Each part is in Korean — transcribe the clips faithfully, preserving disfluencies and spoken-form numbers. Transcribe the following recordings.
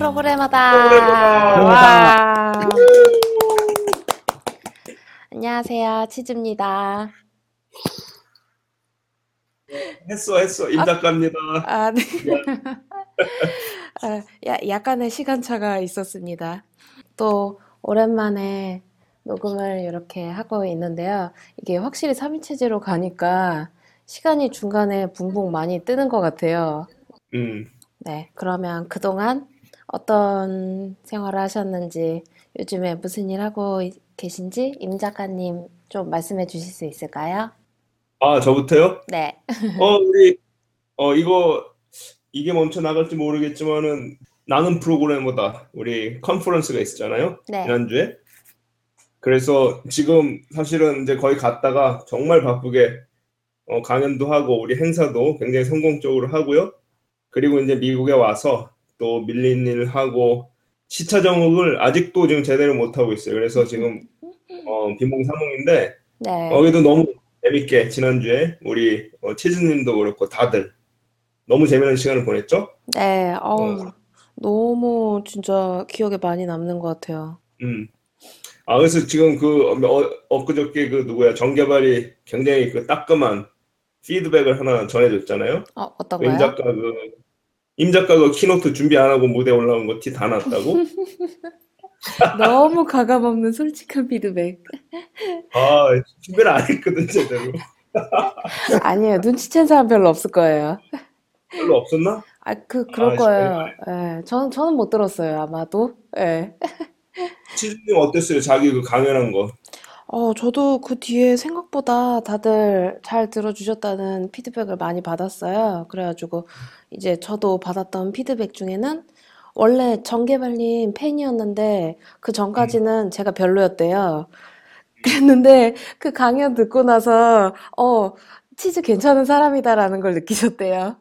프로그래머다. 와. 안녕하세요, 치즈입니다. 했어 했어 임작가입니다. 아, 아, 네. 아, 야, 약간의 시간차가 있었습니다. 또 오랜만에 녹음을 이렇게 하고 있는데요. 이게 확실히 삼 인 체제로 가니까 시간이 중간에 붕붕 많이 뜨는 것 같아요. 음. 네, 그러면 그동안 어떤 생활을 하셨는지, 요즘에 무슨 일 하고 계신지 임 작가님 좀 말씀해 주실 수 있을까요? 아, 저부터요? 네. 어, 우리 어 이거 이게 먼저 나갈지 모르겠지만은 나는 프로그래머다. 우리 컨퍼런스가 있었잖아요. 네. 지난주에. 그래서 지금 사실은 이제 거의 갔다가 정말 바쁘게 어, 강연도 하고 우리 행사도 굉장히 성공적으로 하고요. 그리고 이제 미국에 와서 또 밀린 일 하고 시차 적응을 아직도 지금 제대로 못 하고 있어요. 그래서 지금 어, 빈봉사몽인데 네. 여기도 너무 재밌게 지난주에 우리 어, 치즈님도 그렇고 다들 너무 재미있는 시간을 보냈죠? 네, 어우, 어. 너무 진짜 기억에 많이 남는 것 같아요. 음. 아, 그래서 지금 그 어, 엊그저께 그 누구야 정개발이 굉장히 그 따끔한 피드백을 하나 전해줬잖아요. 어, 어떤 거요? 임 작가 그 임 작가 그 키노트 준비 안 하고 무대 올라온 거 티 다 났다고. 너무 가감 없는 솔직한 피드백. 아, 준비를 안 했거든 제대로. 아니에요, 눈치챈 사람 별로 없을 거예요. 별로 없었나? 아, 그 그럴 아, 거예요. 예, 저는 저는 못 들었어요. 아마도. 예. 치즈님 어땠어요? 자기 그 강연한 거. 어, 저도 그 뒤에 생각보다 다들 잘 들어주셨다는 피드백을 많이 받았어요. 그래가지고 이제 저도 받았던 피드백 중에는 원래 정개발님 팬이었는데 그 전까지는 제가 별로였대요. 그랬는데 그 강연 듣고 나서 어, 치즈 괜찮은 사람이다라는 걸 느끼셨대요.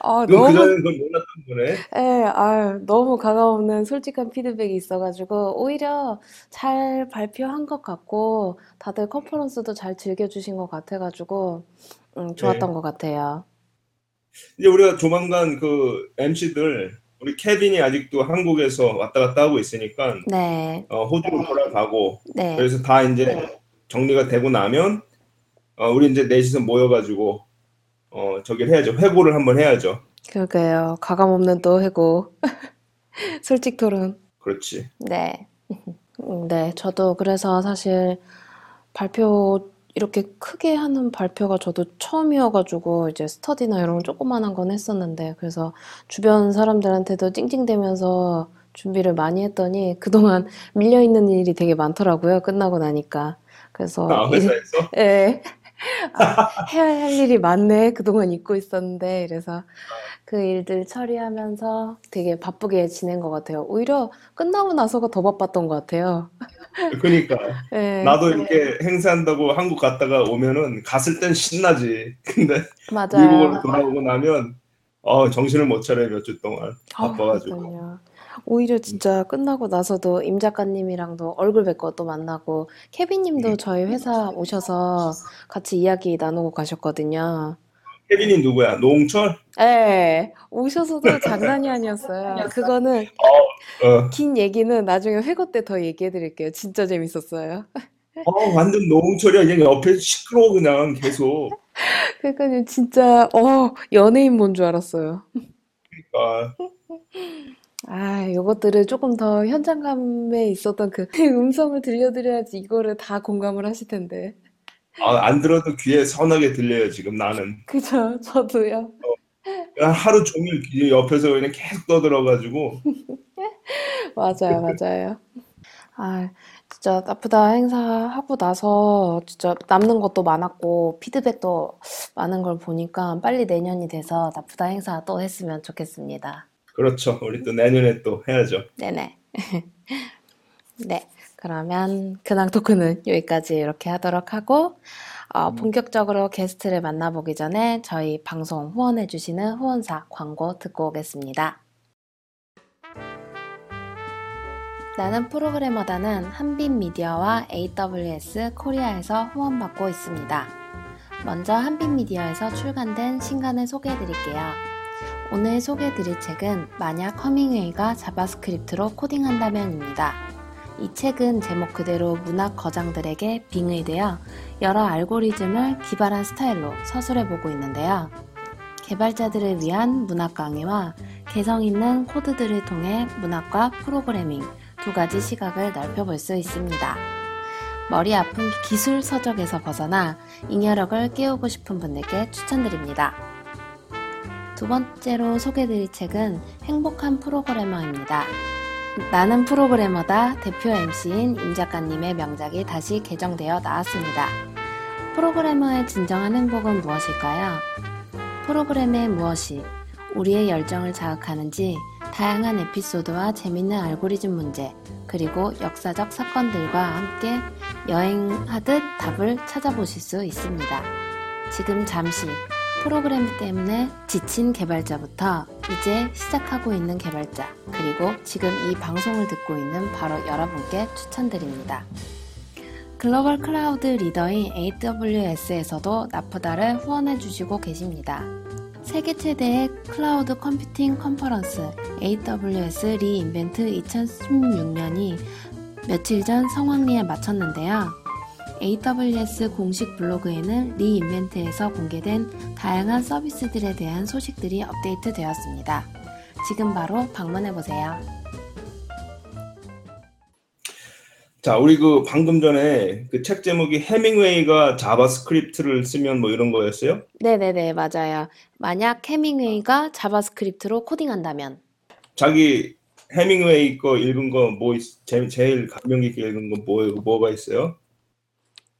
아, 너무 그전에는 그걸 몰랐던 거네. 네, 아, 너무 가감없는 솔직한 피드백이 있어가지고 오히려 잘 발표한 것 같고 다들 컨퍼런스도 잘 즐겨주신 것 같아가지고 음, 좋았던 네. 것 같아요. 이제 우리가 조만간 그 엠씨들 우리 케빈이 아직도 한국에서 왔다 갔다 하고 있으니까 네. 어, 호주로 돌아가고 네. 그래서 다 이제 네. 정리가 되고 나면 어, 우리 이제 넷이서 모여가지고. 어, 저기 해야죠. 회고를 한번 해야죠. 그러게요. 가감 없는 또 회고. 솔직 토론. 그렇지. 네. 네, 저도 그래서 사실 발표 이렇게 크게 하는 발표가 저도 처음이어가지고 이제 스터디나 이런 조그만한 건 했었는데 그래서 주변 사람들한테도 찡찡대면서 준비를 많이 했더니 그동안 밀려있는 일이 되게 많더라고요. 끝나고 나니까. 그래서 아, 회사에서? 네. 아, 해야 할 일이 많네. 그동안 잊고 있었는데. 이래서 그 일들 처리하면서 되게 바쁘게 지낸 것 같아요. 오히려 끝나고 나서가 더 바빴던 것 같아요. 그러니까 네. 나도 이렇게 네. 행사한다고 한국 갔다가 오면은 갔을 땐 신나지. 근데 맞아요. 미국으로 돌아오고 나면 어, 정신을 못 차려 몇 주 동안 바빠가지고. 아, 오히려 진짜 끝나고 나서도 임 작가님이랑도 얼굴 뵙고 또 만나고 케빈님도 저희 회사 오셔서 같이 이야기 나누고 가셨거든요. 케빈님 누구야? 노홍철? 네. 오셔서도 장난이 아니었어요. 그거는 어, 어. 긴 얘기는 나중에 회고 때 더 얘기해드릴게요. 진짜 재밌었어요. 어, 완전 노홍철이야. 그냥 옆에 시끄러워 그냥 계속. 그러니까 진짜 어, 연예인 뭔 줄 알았어요. 그러니까. 아, 요것들을 조금 더 현장감에 있었던 그 음성을 들려드려야지 이거를 다 공감을 하실 텐데. 아, 안 들어도 귀에 선하게 들려요, 지금 나는. 그죠, 저도요. 어, 하루 종일 옆에서 그냥 계속 떠들어가지고. 맞아요, 맞아요. 아, 진짜 나쁘다 행사하고 나서 진짜 남는 것도 많았고 피드백도 많은 걸 보니까 빨리 내년이 돼서 나쁘다 행사 또 했으면 좋겠습니다. 그렇죠. 우리 또 내년에 또 해야죠. 네네. 네. 그러면 근황 토크는 여기까지 이렇게 하도록 하고 어, 본격적으로 게스트를 만나보기 전에 저희 방송 후원해주시는 후원사 광고 듣고 오겠습니다. 나는 프로그래머다는 한빛미디어와 에이더블유에스 코리아에서 후원받고 있습니다. 먼저 한빛미디어에서 출간된 신간을 소개해드릴게요. 오늘 소개해드릴 책은 만약 허밍웨이가 자바스크립트로 코딩한다면입니다. 이 책은 제목 그대로 문학 거장들에게 빙의되어 여러 알고리즘을 기발한 스타일로 서술해보고 있는데요. 개발자들을 위한 문학 강의와 개성있는 코드들을 통해 문학과 프로그래밍 두 가지 시각을 넓혀볼 수 있습니다. 머리 아픈 기술 서적에서 벗어나 잉여력을 깨우고 싶은 분들께 추천드립니다. 두 번째로 소개해드릴 책은 행복한 프로그래머입니다. 나는 프로그래머다 대표 엠시인 임 작가님의 명작이 다시 개정되어 나왔습니다. 프로그래머의 진정한 행복은 무엇일까요? 프로그램의 무엇이 우리의 열정을 자극하는지 다양한 에피소드와 재밌는 알고리즘 문제, 그리고 역사적 사건들과 함께 여행하듯 답을 찾아보실 수 있습니다. 지금 잠시 프로그램 때문에 지친 개발자부터 이제 시작하고 있는 개발자, 그리고 지금 이 방송을 듣고 있는 바로 여러분께 추천드립니다. 글로벌 클라우드 리더인 에이더블유에스에서도 나프다를 후원해 주시고 계십니다. 세계 최대의 클라우드 컴퓨팅 컨퍼런스 에이더블유에스 리인벤트 이천십육년이 며칠 전 성황리에 마쳤는데요. 에이더블유에스 공식 블로그에는 리인벤트에서 공개된 다양한 서비스들에 대한 소식들이 업데이트 되었습니다. 지금 바로 방문해보세요. 자, 우리 그 방금 전에 그 책 제목이 헤밍웨이가 자바스크립트를 쓰면 뭐 이런 거였어요? 네네네, 맞아요. 만약 헤밍웨이가 자바스크립트로 코딩한다면. 자기 헤밍웨이 거 읽은 거 뭐 제일, 제일 감명 깊게 읽은 거 뭐, 뭐가 있어요?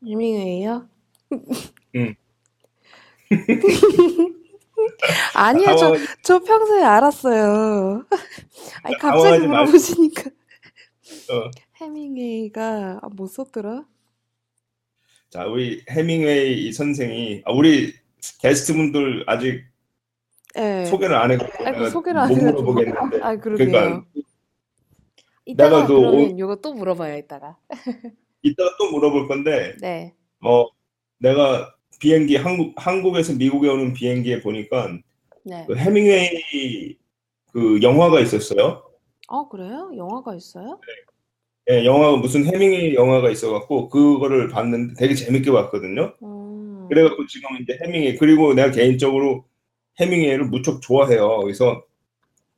헤밍웨이요? 응. 아니요, 저, 저 평소에 알았어요. 아니, 갑자기 물어보시니까. 어. 헤밍웨이가 아, 뭐 썼더라? 자, 우리 헤밍웨이 이 선생이 아, 우리 게스트분들 아직 네. 소개를 안 해가지고 소개를 안 물어보겠는데. 아, 그러니까 이따가 그러면 이거 또 물어봐요 이따가. 이따가 또 물어볼 건데. 네. 뭐 내가 비행기 한국 한국에서 미국에 오는 비행기에 보니까 네. 그 헤밍웨이 그 영화가 있었어요. 아 그래요? 영화가 있어요? 네. 예, 영화가 무슨 헤밍웨이 영화가 있어갖고 그거를 봤는데 되게 재밌게 봤거든요. 음. 그래갖고 지금 이제 헤밍웨이 그리고 내가 개인적으로 헤밍웨이를 무척 좋아해요. 그래서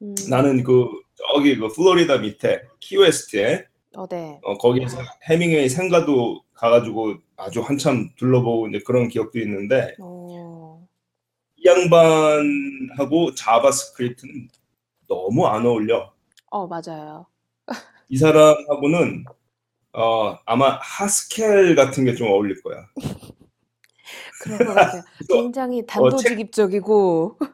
음. 나는 그 저기 그 플로리다 밑에 키웨스트에 어, 네. 어, 거기에서 헤밍웨이 생가도 가가지고 아주 한참 둘러보고 이제 그런 기억도 있는데 오. 이 양반하고 자바스크립트는 너무 안 어울려. 어 맞아요. 이 사람하고는 어, 아마 하스켈 같은 게 좀 어울릴 거야. 그런 것 같아요. 굉장히 단도직입적이고. 어,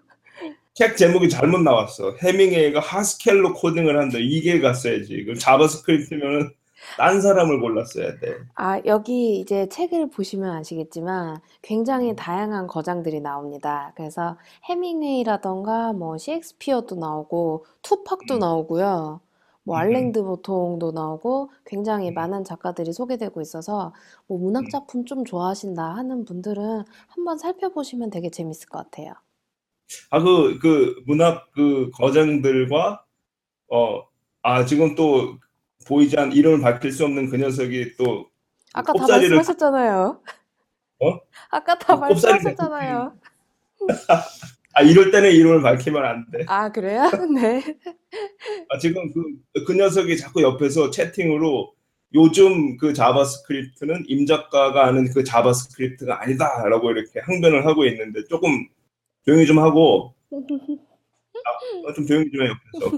책, 책 제목이 잘못 나왔어. 헤밍웨이가 하스켈로 코딩을 한다. 이게 갔어야지. 그럼 자바스크립트면은 딴 사람을 골랐어야 돼. 아 여기 이제 책을 보시면 아시겠지만 굉장히 다양한 거장들이 나옵니다. 그래서 헤밍웨이라던가 뭐 셰익스피어도 나오고 투팍도 음. 나오고요. 뭐 알랭드 보통도 나오고 굉장히 많은 작가들이 소개되고 있어서 뭐 문학 작품 좀 좋아하신다 하는 분들은 한번 살펴보시면 되게 재밌을 것 같아요. 아 그 그 문학 그 거장들과 어 아 지금 또 보이지 않 이름을 밝힐 수 없는 그 녀석이 또 아까 다 말씀하셨잖아요. 어? 아까 다 말씀하셨잖아요. 아 이럴 때는 이름을 밝히면 안 돼. 아 그래요? 네. 아 지금 그, 그 녀석이 자꾸 옆에서 채팅으로 요즘 그 자바스크립트는 임 작가가 아는 그 자바스크립트가 아니다라고 이렇게 항변을 하고 있는데 조금 조용히 좀 하고 아, 좀 조용히 좀 해요. 그래서.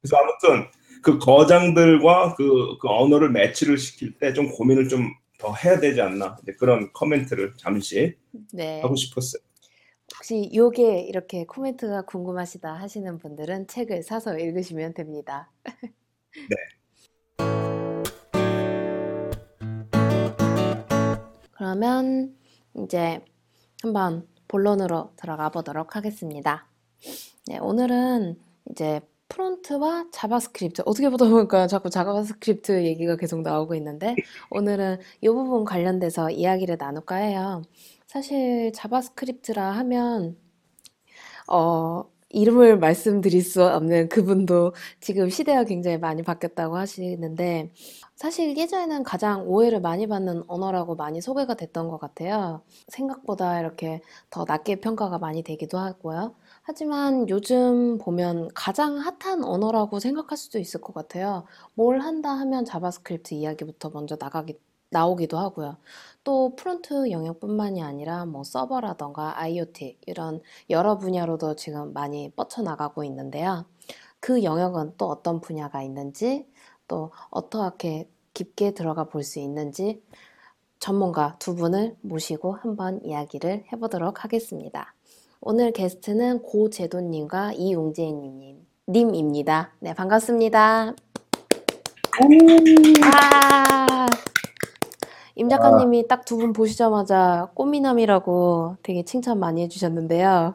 그래서 아무튼 그 거장들과 그, 그 언어를 매치를 시킬 때 좀 고민을 좀 더 해야 되지 않나 그런 커멘트를 잠시 네. 하고 싶었어요. 혹시 요게 이렇게 코멘트가 궁금하시다 하시는 분들은 책을 사서 읽으시면 됩니다. 네. 그러면 이제 한번 본론으로 들어가 보도록 하겠습니다. 네, 오늘은 이제 프론트와 자바스크립트 어떻게 보다 보니까 자꾸 자바스크립트 얘기가 계속 나오고 있는데 오늘은 이 부분 관련돼서 이야기를 나눌까 해요. 사실 자바스크립트라 하면 어 이름을 말씀드릴 수 없는 그분도 지금 시대가 굉장히 많이 바뀌었다고 하시는데, 사실 예전에는 가장 오해를 많이 받는 언어라고 많이 소개가 됐던 것 같아요. 생각보다 이렇게 더 낮게 평가가 많이 되기도 하고요. 하지만 요즘 보면 가장 핫한 언어라고 생각할 수도 있을 것 같아요. 뭘 한다 하면 자바스크립트 이야기부터 먼저 나가기, 나오기도 하고요. 또 프론트 영역뿐만이 아니라 뭐 서버라던가 아이오티 이런 여러 분야로도 지금 많이 뻗쳐나가고 있는데요. 그 영역은 또 어떤 분야가 있는지, 또 어떻게 깊게 들어가 볼 수 있는지 전문가 두 분을 모시고 한번 이야기를 해보도록 하겠습니다. 오늘 게스트는 고재도님과 이웅재님입니다. 네, 반갑습니다. 아, 임 작가님이 딱 두 분 보시자마자 꽃미남이라고 되게 칭찬 많이 해주셨는데요.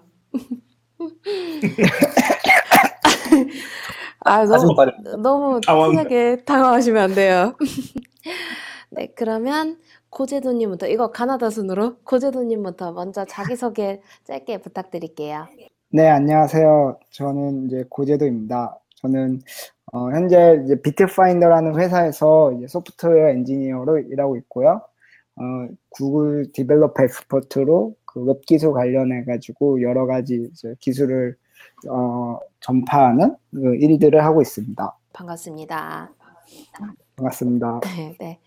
아, 너무, 너무 편하게 당황하시면 안 돼요. 네, 그러면 고재도님부터, 이거 가나다 순으로 고재도님부터 먼저 자기소개 짧게 부탁드릴게요. 네, 안녕하세요. 저는 이제 고재도입니다. 저는 어, 현재 이제 비트파인더라는 회사에서 이제 소프트웨어 엔지니어로 일하고 있고요. 어, 구글 디벨로퍼 엑스퍼트로 그 웹기술 관련해가지고 여러 가지 이제 기술을 어, 전파하는 그 일들을 하고 있습니다. 반갑습니다. 반갑습니다. 네, 네.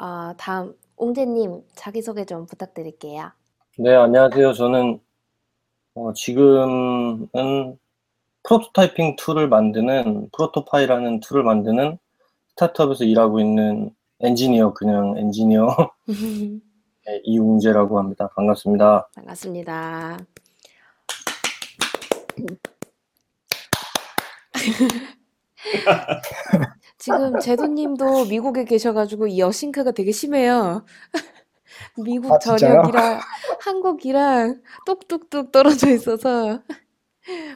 어, 다음 옹재님 자기소개 좀 부탁드릴게요. 네, 안녕하세요. 저는 어, 지금은 프로토타이핑 툴을 만드는 프로토파이라는 툴을 만드는 스타트업에서 일하고 있는 엔지니어, 그냥 엔지니어 네, 이웅재라고 합니다. 반갑습니다. 반갑습니다. 지금 제도님도 미국에 계셔가지고 이 어싱크가 되게 심해요. 미국 아, 저녁이랑 한국이랑 똑똑똑 떨어져 있어서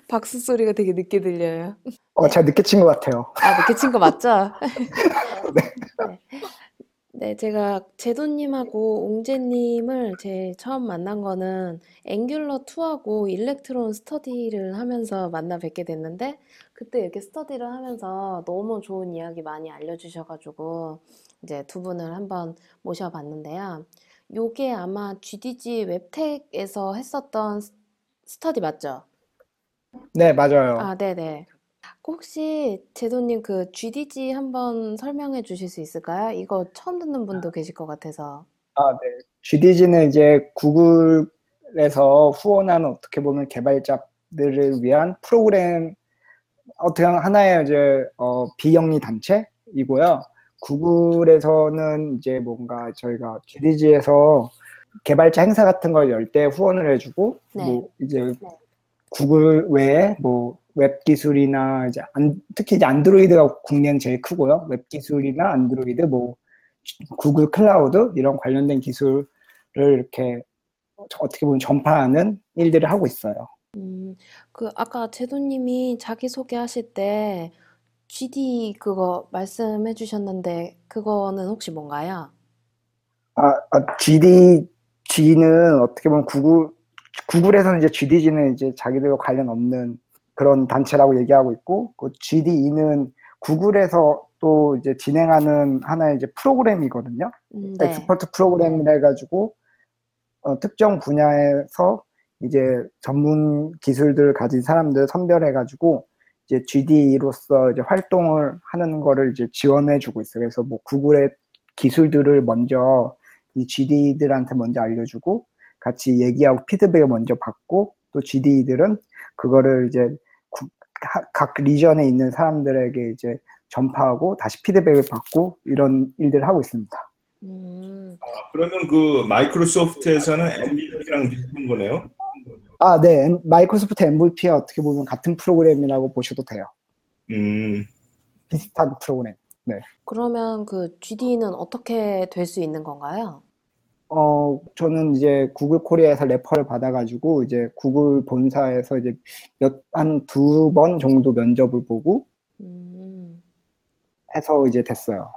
박수 소리가 되게 늦게 들려요. 어, 제가 늦게 친 것 같아요. 아, 늦게 친 거 맞죠? 네. 네, 제가 제도님하고 옹재님을 제일 처음 만난 거는 앵귤러 투하고 일렉트론 스터디를 하면서 만나 뵙게 됐는데, 그때 이렇게 스터디를 하면서 너무 좋은 이야기 많이 알려주셔가지고 이제 두 분을 한번 모셔봤는데요. 요게 아마 지디지 웹텍에서 했었던 스터디 맞죠? 네, 맞아요. 아, 네네. 혹시 제도님 그 지디지 한번 설명해 주실 수 있을까요? 이거 처음 듣는 분도 계실 것 같아서. 아, 네. 지디지는 이제 구글에서 후원하는 어떻게 보면 개발자들을 위한 프로그램, 어떻게 하나의 이제 어, 비영리 단체이고요. 구글에서는 이제 뭔가 저희가 지디지에서 개발자 행사 같은 걸 열 때 후원을 해주고, 네. 뭐 이제 네. 구글 외에 뭐 웹 기술이나 이제 안, 특히 이제 안드로이드가 국내는 제일 크고요. 웹 기술이나 안드로이드, 뭐 구글 클라우드 이런 관련된 기술을 이렇게 어떻게 보면 전파하는 일들을 하고 있어요. 음, 그 아까 제도님이 자기 소개하실 때 지디 그거 말씀해주셨는데 그거는 혹시 뭔가요? 아, 아 지디지는 어떻게 보면 구글 구글에서는 이제 지디지는 이제 자기들과 관련 없는 그런 단체라고 얘기하고 있고, 그 지디이는 구글에서 또 이제 진행하는 하나의 이제 프로그램이거든요. 네. 엑스퍼트 프로그램이라 해가지고 어, 특정 분야에서 이제 전문 기술들을 가진 사람들을 선별해가지고 이제 지디이로서 이제 활동을 하는 거를 이제 지원해주고 있어요. 그래서 뭐 구글의 기술들을 먼저 이 지디이들한테 먼저 알려주고, 같이 얘기하고 피드백을 먼저 받고, 또 지디이들은 그거를 이제 각 리전에 있는 사람들에게 이제 전파하고 다시 피드백을 받고 이런 일들을 하고 있습니다. 음. 아, 그러면 그 마이크로소프트에서는 엠브이피랑 비슷한 거네요? 아, 네. 마이크로소프트 엠브이피와 어떻게 보면 같은 프로그램이라고 보셔도 돼요. 음. 비슷한 프로그램. 네. 그러면 그 지디는 어떻게 될 수 있는 건가요? 어, 저는 이제 구글 코리아에서 레퍼를 받아가지고 이제 구글 본사에서 이제 몇, 한 두 번 정도 면접을 보고 음. 해서 이제 됐어요.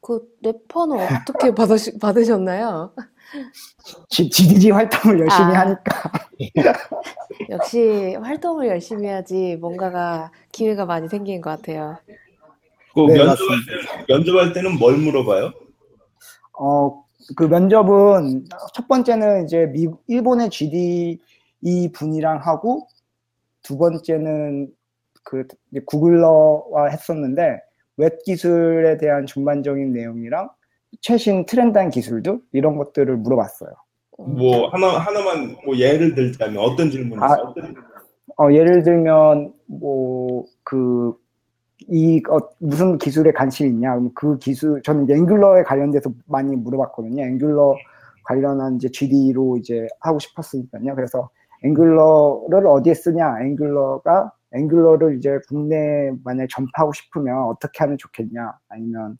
그 레퍼는 어떻게 받으시, 받으셨나요? 지, 지디지 활동을 열심히 아. 하니까. 역시 활동을 열심히 해야지 뭔가가 기회가 많이 생긴 것 같아요. 그 네, 면접할, 때, 면접할 때는 뭘 물어봐요? 어, 그 면접은 첫 번째는 이제 미, 일본의 지디이 분이랑 하고, 두 번째는 그 구글러와 했었는데 웹 기술에 대한 전반적인 내용이랑 최신 트렌드한 기술들 이런 것들을 물어봤어요. 뭐 하나 하나만 뭐 예를 들자면 어떤 질문이요? 아, 어, 예를 들면 뭐 그 이 어, 무슨 기술에 관심이 있냐? 그럼 그 기술 저는 앵글러에 관련돼서 많이 물어봤거든요. 앵글러 관련한 이제 지디로 이제 하고 싶었으니까요. 그래서 앵글러를 어디에 쓰냐? 앵글러가 앵글러를 이제 국내 만약에 전파하고 싶으면 어떻게 하면 좋겠냐? 아니면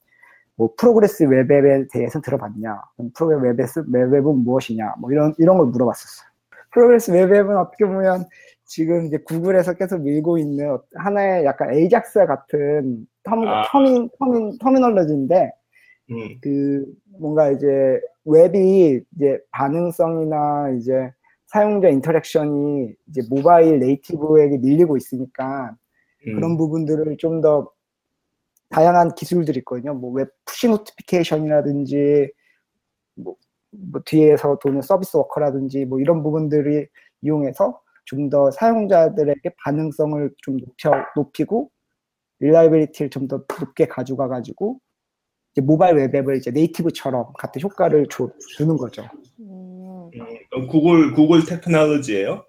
뭐 프로그레스 웹앱에 대해서 들어봤냐? 그럼 프로그레스 웹앱, 웹앱은 무엇이냐? 뭐 이런 이런 걸 물어봤었어요. 프로그레스 웹앱은 어떻게 보면 지금 이제 구글에서 계속 밀고 있는 하나의 약간 에이작스 같은 터미, 아. 터미, 터미, 터미널러지인데 음. 그 뭔가 이제 웹이 이제 반응성이나 이제 사용자 인터랙션이 이제 모바일 네이티브에게 밀리고 있으니까 음. 그런 부분들을 좀 더 다양한 기술들이 있거든요. 뭐 웹 푸시 노티피케이션이라든지 뭐, 뭐 뒤에서 도는 서비스 워커라든지 뭐 이런 부분들을 이용해서 좀 더 사용자들에게 반응성을 좀 높여, 높이고 릴라이빌리티를 좀 더 높게 가져가 가지고 이제 모바일 웹앱을 이제 네이티브처럼 같은 효과를 주, 주는 거죠. 음, 구글 구글 테크놀로지예요?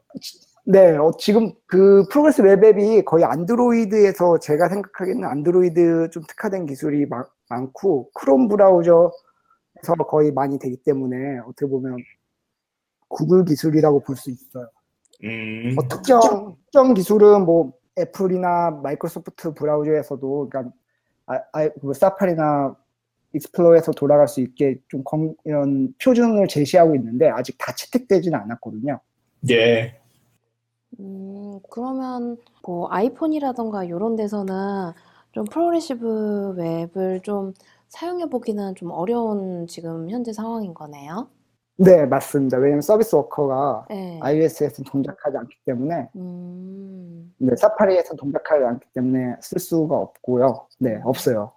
네, 어, 지금 그 프로그레스 웹앱이 거의 안드로이드에서 제가 생각하기에는 안드로이드 좀 특화된 기술이 마, 많고 크롬 브라우저에서 거의 많이 되기 때문에 어떻게 보면 구글 기술이라고 볼 수 있어요. 음. 어, 특정 특정 기술은 뭐 애플이나 마이크로소프트 브라우저에서도 그러니까 아, 아, 뭐 사파리나 익스플로어에서 돌아갈 수 있게 좀 검, 이런 표준을 제시하고 있는데 아직 다 채택되지는 않았거든요. 네. 음, 그러면 뭐 아이폰이라던가 이런 데서는 좀 프로그레시브 웹을 좀 사용해 보기는 좀 어려운 지금 현재 상황인 거네요. 네, 맞습니다. 왜냐하면 서비스 워커가 네. iOS에서는 동작하지 않기 때문에 음. 네, 사파리에서 동작하지 않기 때문에 쓸 수가 없고요. 네, 없어요.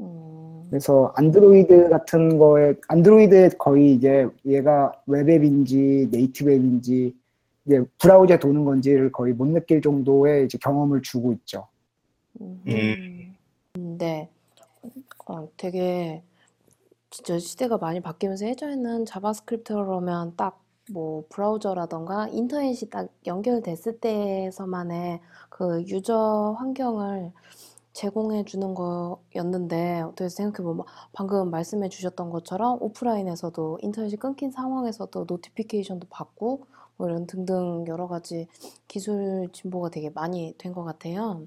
음. 그래서 안드로이드 같은 거에 안드로이드에 거의 이제 얘가 웹앱인지 네이티브 앱인지 이제 브라우저에 도는 건지를 거의 못 느낄 정도의 이제 경험을 주고 있죠. 음. 네. 어, 되게 진짜 시대가 많이 바뀌면서 예전에는 자바스크립트로면 딱 뭐 브라우저라던가 인터넷이 딱 연결됐을 때에서만의 그 유저 환경을 제공해 주는 거였는데 어떻게 생각해보면 방금 말씀해 주셨던 것처럼 오프라인에서도 인터넷이 끊긴 상황에서도 노티피케이션도 받고 뭐 이런 등등 여러 가지 기술 진보가 되게 많이 된 것 같아요.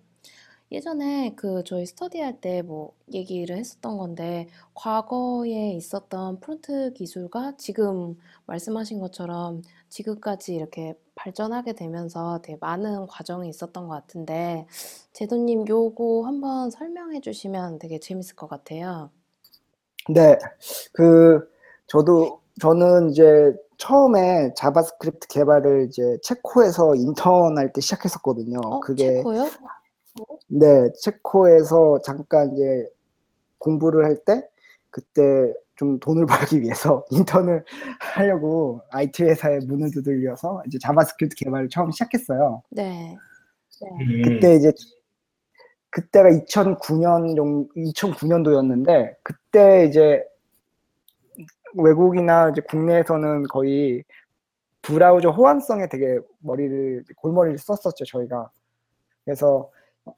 예전에 그 저희 스터디할 때 뭐 얘기를 했었던 건데 과거에 있었던 프론트 기술과 지금 말씀하신 것처럼 지금까지 이렇게 발전하게 되면서 되게 많은 과정이 있었던 것 같은데 제도님 요거 한번 설명해 주시면 되게 재밌을 것 같아요. 네, 그 저도 저는 이제 처음에 자바스크립트 개발을 이제 체코에서 인턴할 때 시작했었거든요. 어, 그게 체코요? 네, 체코에서 잠깐 이제 공부를 할 때 그때 좀 돈을 벌기 위해서 인턴을 하려고 아이티 회사에 문을 두들려서 이제 자바스크립트 개발을 처음 시작했어요. 네. 네. 음. 그때 이제 그때가 이천구 년도였는데 그때 이제 외국이나 이제 국내에서는 거의 브라우저 호환성에 되게 머리를 골머리를 썼었죠, 저희가. 그래서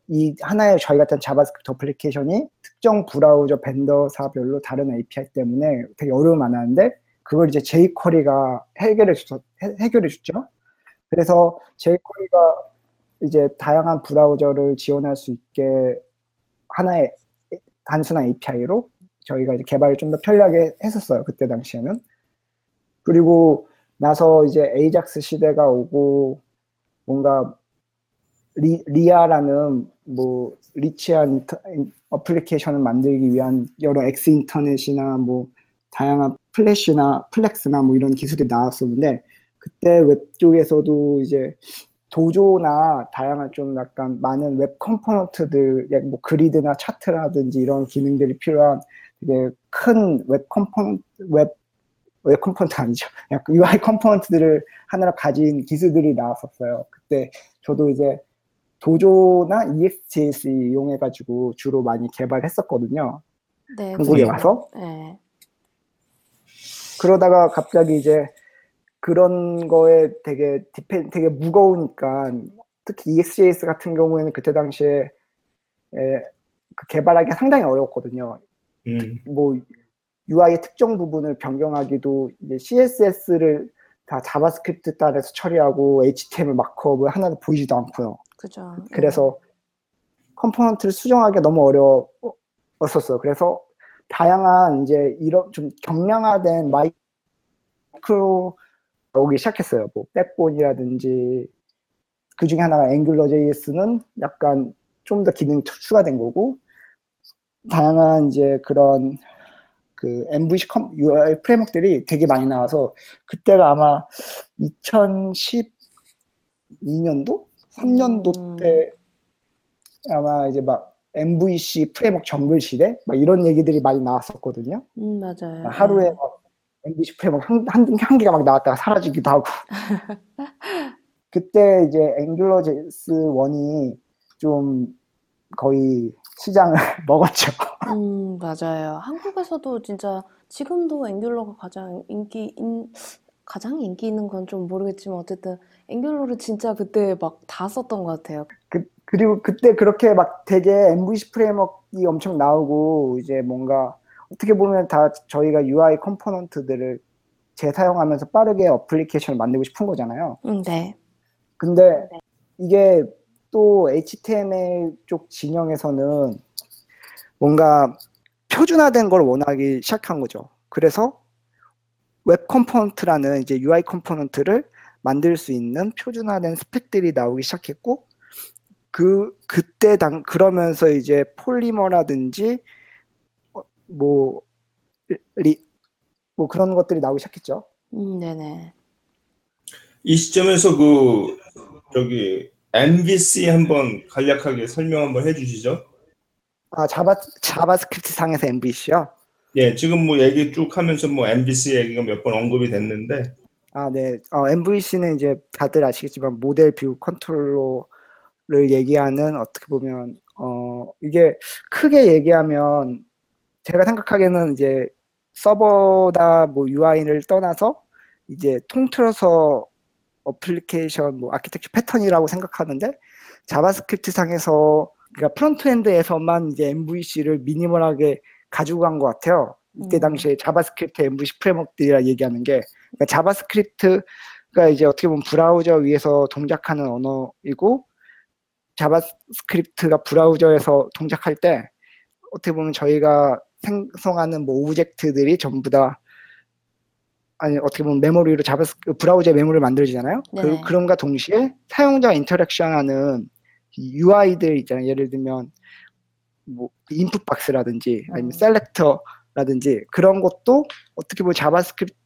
이 하나의 저희 같은 자바스크립트 어플리케이션이 특정 브라우저 벤더사별로 다른 에이피아이 때문에 되게 어려움이 많았는데 그걸 이제 제이쿼리가 해결해 주죠. 해결해 주죠. 그래서 제이쿼리가 이제 다양한 브라우저를 지원할 수 있게 하나의 단순한 에이피아이로 저희가 이제 개발을 좀 더 편리하게 했었어요. 그때 당시에는. 그리고 나서 이제 에이작스 시대가 오고 뭔가 리, 리아라는 뭐 리치한 인터, 어플리케이션을 만들기 위한 여러 엑스 인터넷이나 뭐 다양한 플래시나 플렉스나 뭐 이런 기술이 나왔었는데 그때 웹 쪽에서도 이제 도조나 다양한 좀 약간 많은 웹 컴포넌트들, 뭐 그리드나 차트라든지 이런 기능들이 필요한 되게 큰 웹 컴포넌트, 웹, 웹 컴포넌트 아니죠. 약간 유아이 컴포넌트들을 하나로 가진 기술들이 나왔었어요. 그때 저도 이제 도조나 이엑스제이에스 이용해가지고 주로 많이 개발했었거든요. 네, 한국에 와서. 네. 그러다가 갑자기 이제 그런 거에 되게 디펜, 되게 무거우니까 특히 이엑스제이에스 같은 경우에는 그때 당시에 에, 그 개발하기 상당히 어려웠거든요. 음. 뭐 유아이의 특정 부분을 변경하기도 이제 씨에스에스를 다 자바스크립트 단에서 처리하고 에이치티엠엘 마크업을 하나도 보이지도 않고요. 그죠. 그래서 네. 컴포넌트를 수정하기가 너무 어려웠었어요. 그래서 다양한 이제 이런 좀 경량화된 마이크로 오기 시작했어요. 뭐 백본이라든지 그 중에 하나가 앵글러제이에스는 약간 좀 더 기능이 추가된 거고, 다양한 이제 그런 그 엠브이씨 유아이 프레임워크들이 되게 많이 나와서 그때가 아마 이천십이 년도? 삼 년도 음. 때 아마 이제 막 엠브이씨 프레임워크 정글 시대 막 이런 얘기들이 많이 나왔었거든요. 음, 맞아요. 하루에 막 엠브이씨 프레임워크 한, 한, 한 개가 막 나왔다가 사라지기도 하고. 그때 이제 앵글러제이에스 일이 좀 거의 시장을 먹었죠. 음, 맞아요. 한국에서도 진짜 지금도 앵귤러가 가장 인기 인, 가장 인기 있는 건 좀 모르겠지만 어쨌든 앵귤러를 진짜 그때 막 다 썼던 것 같아요. 그, 그리고 그때 그렇게 막 되게 엠브이씨 프레임워크가 엄청 나오고 이제 뭔가 어떻게 보면 다 저희가 유아이 컴포넌트들을 재사용하면서 빠르게 어플리케이션을 만들고 싶은 거잖아요. 음, 네. 근데 네. 이게 또 에이치티엠엘 쪽 진영에서는 뭔가 표준화된 걸 원하기 시작한 거죠. 그래서 웹 컴포넌트라는 이제 유아이 컴포넌트를 만들 수 있는 표준화된 스펙들이 나오기 시작했고, 그 그때 당 그러면서 이제 폴리머라든지 뭐 리 뭐 그런 것들이 나오기 시작했죠. 음, 네네. 이 시점에서 그 저기 엠브이씨 한번 간략하게 설명 한번 해주시죠. 아 자바 자바스크립트 상에서 엠브이씨요? 예, 지금 뭐 얘기 쭉 하면서 뭐 엠브이씨 얘기가 몇 번 언급이 됐는데. 아 네, 어, 엠브이씨는 이제 다들 아시겠지만 모델 뷰 컨트롤러를 얘기하는 어떻게 보면 어 이게 크게 얘기하면 제가 생각하기에는 이제 서버나 뭐 유아이를 떠나서 이제 통틀어서 어플리케이션, 뭐 아키텍처 패턴이라고 생각하는데, 자바스크립트 상에서 그러니까 프론트엔드에서만 이제 엠브이씨를 미니멀하게 가지고 간 것 같아요. 이때 당시에 자바스크립트 엠브이씨 프레임워크들이라 얘기하는 게, 그러니까 자바스크립트가 이제 어떻게 보면 브라우저 위에서 동작하는 언어이고, 자바스크립트가 브라우저에서 동작할 때 어떻게 보면 저희가 생성하는 뭐 오브젝트들이 전부 다 아니 어떻게 보면 메모리로 자바스크립트 브라우저에 메모리를 만들잖아요. 그, 그런가 동시에 사용자 인터랙션하는 유아이들 있잖아요. 예를 들면 뭐 인풋 박스라든지 아니면 셀렉터라든지 그런 것도 어떻게 보면 자바스크립트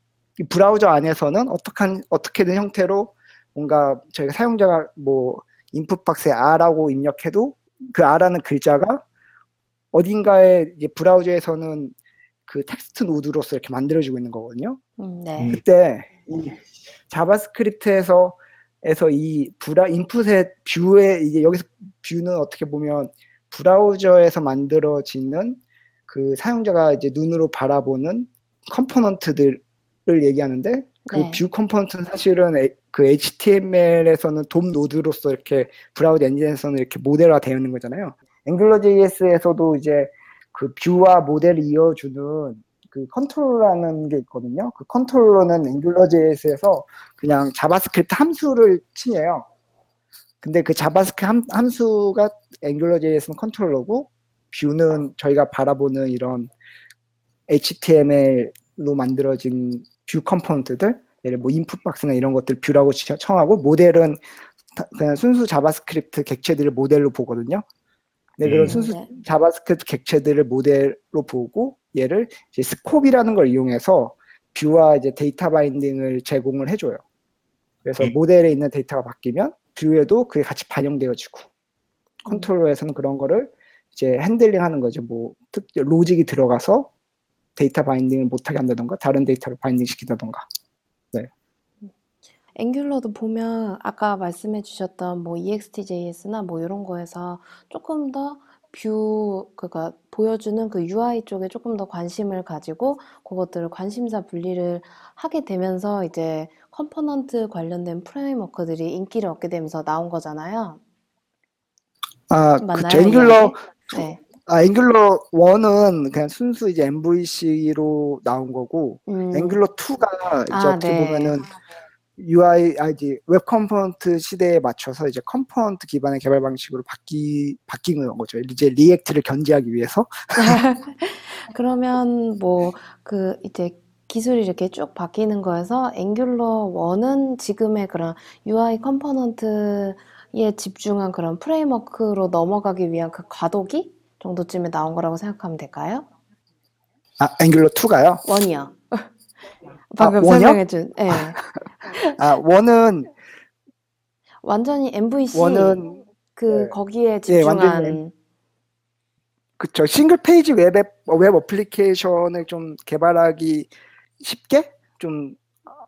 브라우저 안에서는 어떻게 어떻게든 형태로 뭔가 저희가 사용자가 뭐 인풋 박스에 R라고 입력해도 그 R라는 글자가 어딘가에 이제 브라우저에서는 그 텍스트 노드로서 이렇게 만들어지고 있는 거거든요. 네. 그때 이 자바스크립트에서 에서 이 브라 인풋의 뷰에 이제 여기서 뷰는 어떻게 보면 브라우저에서 만들어지는 그 사용자가 이제 눈으로 바라보는 컴포넌트들을 얘기하는데, 그 네. 뷰 컴포넌트는 사실은 에, 그 에이치티엠엘에서는 돔 노드로서 이렇게 브라우저 엔진에서는 이렇게 모델화 되어 있는 거잖아요. 앵글러제이에스에서도 이제 그 뷰와 모델을 이어주는 그 컨트롤러라는 게 있거든요. 그 컨트롤러는 앵글러제이에스에서 그냥 자바스크립트 함수를 칭해요. 근데 그 자바스크립트 함수가 앵글러제이에스는 컨트롤러고, 뷰는 저희가 바라보는 이런 에이치티엠엘로 만들어진 뷰 컴포넌트들, 예를 뭐 인풋 박스나 이런 것들 뷰라고 청하고, 모델은 그냥 순수 자바스크립트 객체들을 모델로 보거든요. 네, 그런 음, 순수 네. 자바스크립트 객체들을 모델로 보고, 얘를 이제 스콥이라는 걸 이용해서 뷰와 이제 데이터 바인딩을 제공을 해줘요. 그래서 모델에 있는 데이터가 바뀌면 뷰에도 그게 같이 반영되어지고, 컨트롤러에서는 그런 거를 이제 핸들링하는 거죠. 뭐 특, 로직이 들어가서 데이터 바인딩을 못하게 한다던가 다른 데이터를 바인딩 시키다던가. 네. 앵귤러도 보면 아까 말씀해 주셨던 뭐 이엑스티제이에스나 뭐 이런 거에서 조금 더 뷰, 그러니까 보여주는 그 유아이 쪽에 조금 더 관심을 가지고 그것들을 관심사 분리를 하게 되면서 이제 컴포넌트 관련된 프레임워크들이 인기를 얻게 되면서 나온 거잖아요. 아, 그쵸. 앵귤러, 네. 아, 앵귤러 일은 그냥 순수 이제 엠브이씨로 나온 거고, 음. 앵귤러 이가 이제 아, 어떻게 네. 보면은 유아이, 아, 이제 웹 컴포넌트 시대에 맞춰서 이제 컴포넌트 기반의 개발 방식으로 바뀌, 바뀌는 거죠. 이제 리액트를 견제하기 위해서. 그러면 뭐, 그, 이제 기술이 이렇게 쭉 바뀌는 거에서 앵귤러 일은 지금의 그런 유아이 컴포넌트에 집중한 그런 프레임워크로 넘어가기 위한 그 과도기 정도쯤에 나온 거라고 생각하면 될까요? 아, 앵귤러 이가요? 일이요. 방금 아, 설명해준. 네. 아, 원은 완전히 엠브이씨 원은, 그 네. 거기에 집중한. 네, 그렇죠. 싱글 페이지 웹 앱, 웹 어플리케이션을 좀 개발하기 쉽게 좀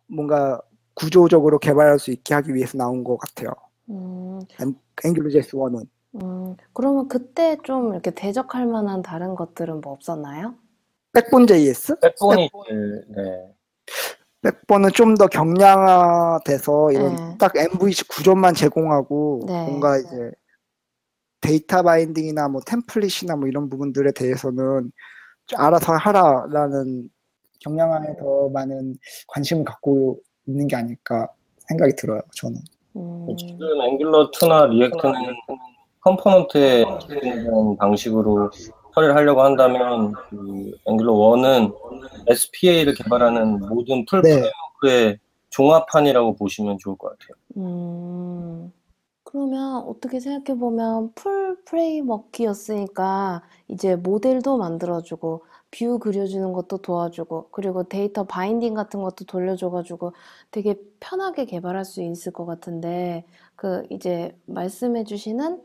뭔가 구조적으로 개발할 수 있게 하기 위해서 나온 것 같아요. 음. 앵귤러제이에스 일은. 음. 그러면 그때 좀 이렇게 대적할 만한 다른 것들은 뭐 없었나요? 백본 제이에스? 백본이 백본. 네. 백본은 좀 더 경량화돼서 이런 네. 딱 엠브이씨 구조만 제공하고 네. 뭔가 이제 데이터 바인딩이나 뭐 템플릿이나 뭐 이런 부분들에 대해서는 알아서 하라라는 경량화에 더 많은 관심을 갖고 있는 게 아닐까 생각이 들어요. 저는 음. 지금 앵귤러 이나 리액트는 컴포넌트에 기대는 방식으로 처리를 하려고 한다면, 그 앵귤러 일은 에스피에이를 개발하는 모든 풀 프레임워크의 네. 종합판이라고 보시면 좋을 것 같아요. 음, 그러면 어떻게 생각해보면 풀 프레임워크였으니까 이제 모델도 만들어주고 뷰 그려주는 것도 도와주고 그리고 데이터 바인딩 같은 것도 돌려줘가지고 되게 편하게 개발할 수 있을 것 같은데, 그 이제 말씀해주시는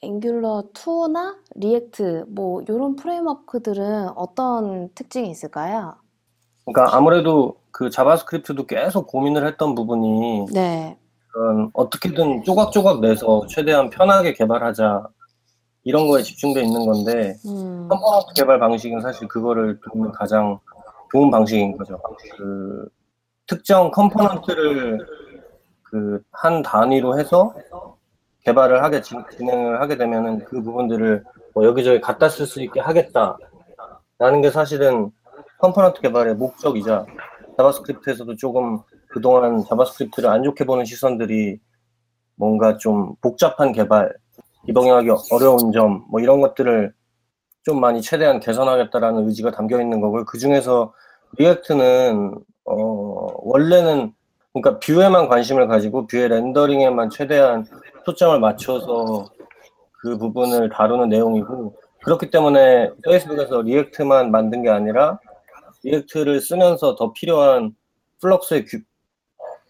앵귤러 이나 리액트 뭐 이런 프레임워크들은 어떤 특징이 있을까요? 그러니까 아무래도 그 자바스크립트도 계속 고민을 했던 부분이 네. 그런 어떻게든 조각조각 내서 최대한 편하게 개발하자 이런 거에 집중돼 있는 건데, 음. 컴포넌트 개발 방식은 사실 그거를 돕는 가장 좋은 방식인 거죠. 그 특정 컴포넌트를 그 한 단위로 해서 개발을 하게 진행을 하게 되면은 그 부분들을 뭐 여기저기 갖다 쓸 수 있게 하겠다라는 게 사실은 컴포넌트 개발의 목적이자, 자바스크립트에서도 조금 그동안 자바스크립트를 안 좋게 보는 시선들이 뭔가 좀 복잡한 개발, 디버깅하기 어려운 점 뭐 이런 것들을 좀 많이 최대한 개선하겠다라는 의지가 담겨 있는 거고요. 그 중에서 리액트는 어 원래는 그러니까 뷰에만 관심을 가지고 뷰의 렌더링에만 최대한 초점을 맞춰서 그 부분을 다루는 내용이고, 그렇기 때문에 페이스북에서 리액트만 만든 게 아니라 리액트를 쓰면서 더 필요한 플럭스의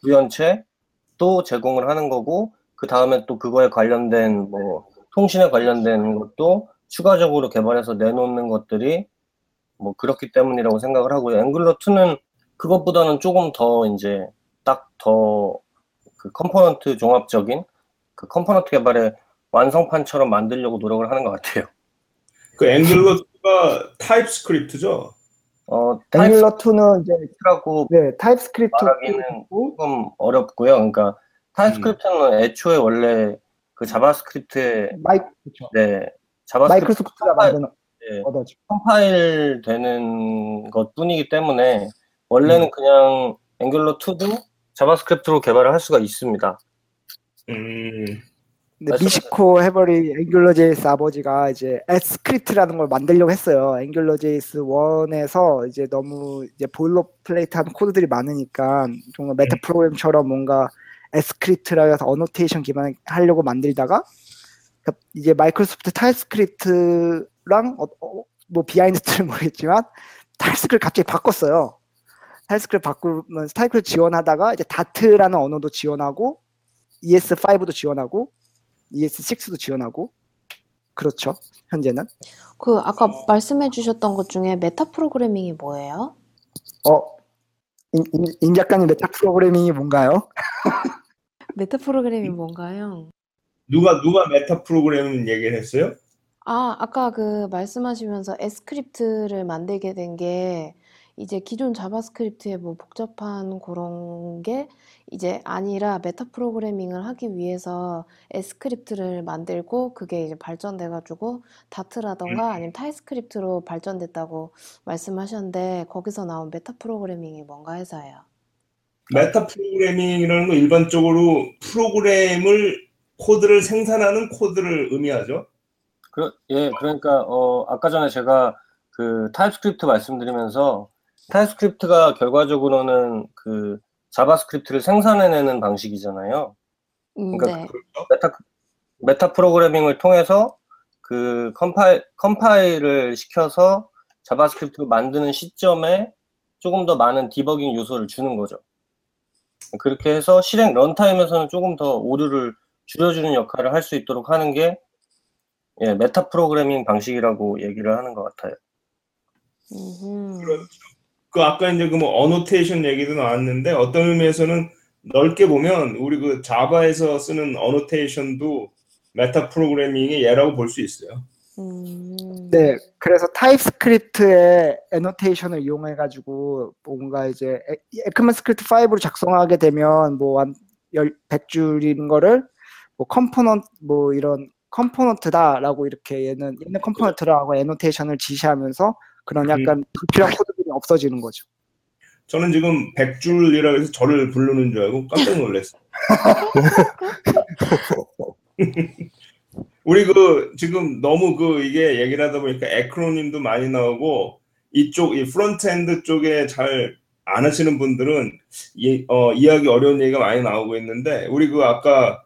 구현체도 제공을 하는 거고, 그 다음에 또 그거에 관련된 뭐 통신에 관련된 것도 추가적으로 개발해서 내놓는 것들이 뭐 그렇기 때문이라고 생각을 하고요. 앵글러 이는 그것보다는 조금 더 이제 딱 더 그 컴포넌트 종합적인 그 컴포넌트 개발의 완성판처럼 만들려고 노력을 하는 것 같아요. 그 앵글러 이가 타입스크립트죠? 어, 앵글러 이는 이제 네, 타입스크립트 말하기는 조금 어렵고요. 그러니까 타입스크립트는 음. 애초에 원래 그 자바스크립트에 마이, 그렇죠. 네, 자바스크립트 마이크로소프트가 만든 네, 컴파일되는 것뿐이기 때문에 원래는 음. 그냥 앵글러 이도 자바스크립트로 개발을 할 수가 있습니다. 음. 근데 미시코 해버리 앵귤러제이에스 아버지가 이제 엑스크립트라는 걸 만들려고 했어요. 앵귤러제이에스 일에서 이제 너무 이제 보일러플레이트한 코드들이 많으니까 정말 메타 프로그램처럼 뭔가 엑스크립트라고 해서 어노테이션 기반을 하려고 만들다가 이제 마이크로소프트 타입스크립트랑 어, 어, 뭐 비하인드는 모르겠지만 타입스크립트 갑자기 바꿨어요. 타입스크립트 바꾸면서 타입스크립트 지원하다가 이제 다트라는 언어도 지원하고 이에스 파이브도 지원하고 이에스 식스도 지원하고 그렇죠. 현재는. 그 아까 말씀해 주셨던 것 중에 메타 프로그래밍이 뭐예요? 어, 임, 임, 임 작가님 메타 프로그래밍이 뭔가요? 메타 프로그래밍이 뭔가요? 누가 누가 메타 프로그래밍 얘기를 했어요? 아, 아까 그 말씀하시면서 S스크립트를 만들게 된 게 이제 기존 자바스크립트의 뭐 복잡한 그런 게 이제 아니라 메타 프로그래밍을 하기 위해서 S스크립트를 만들고 그게 이제 발전돼가지고 다트라던가 아니면 타입스크립트로 발전됐다고 말씀하셨는데 거기서 나온 메타 프로그래밍이 뭔가 해서요. 메타 프로그래밍이라는 건 일반적으로 프로그램을 코드를 생산하는 코드를 의미하죠. 그, 예, 그러니까 어, 아까 전에 제가 그 타입스크립트 말씀드리면서 타입스크립트가 결과적으로는 그 자바스크립트를 생산해내는 방식이잖아요. 그러니까 네. 그 메타, 메타 프로그래밍을 통해서 그 컴파일, 컴파일을 시켜서 자바스크립트를 만드는 시점에 조금 더 많은 디버깅 요소를 주는 거죠. 그렇게 해서 실행 런타임에서는 조금 더 오류를 줄여주는 역할을 할 수 있도록 하는 게 예, 메타 프로그래밍 방식이라고 얘기를 하는 것 같아요. 음흠. 그렇죠. 그 아까 이제 그 뭐 어노테이션 얘기도 나왔는데 어떤 의미에서는 넓게 보면 우리 그 자바에서 쓰는 어노테이션도 메타 프로그래밍의 예라고 볼 수 있어요. 음... 네, 그래서 타입스크립트의 애노테이션을 이용해 가지고 뭔가 이제 에크만스크립트 파이브로 작성하게 되면 뭐 한 백 줄인 거를 뭐 컴포넌트 뭐 이런 컴포넌트다라고 이렇게 얘는 얘는 컴포넌트라고 애노테이션을 지시하면서 그런 약간 불필요한 코드들이 없어지는 거죠. 저는 지금 백 줄이라고 해서 저를 부르는 줄 알고 깜짝 놀랐어요. 우리 그 지금 너무 그 이게 얘기를 하다 보니까 에크로님도 많이 나오고 이쪽 이 프론트엔드 쪽에 잘 안 하시는 분들은 이, 어, 이해하기 어려운 얘기가 많이 나오고 있는데 우리 그 아까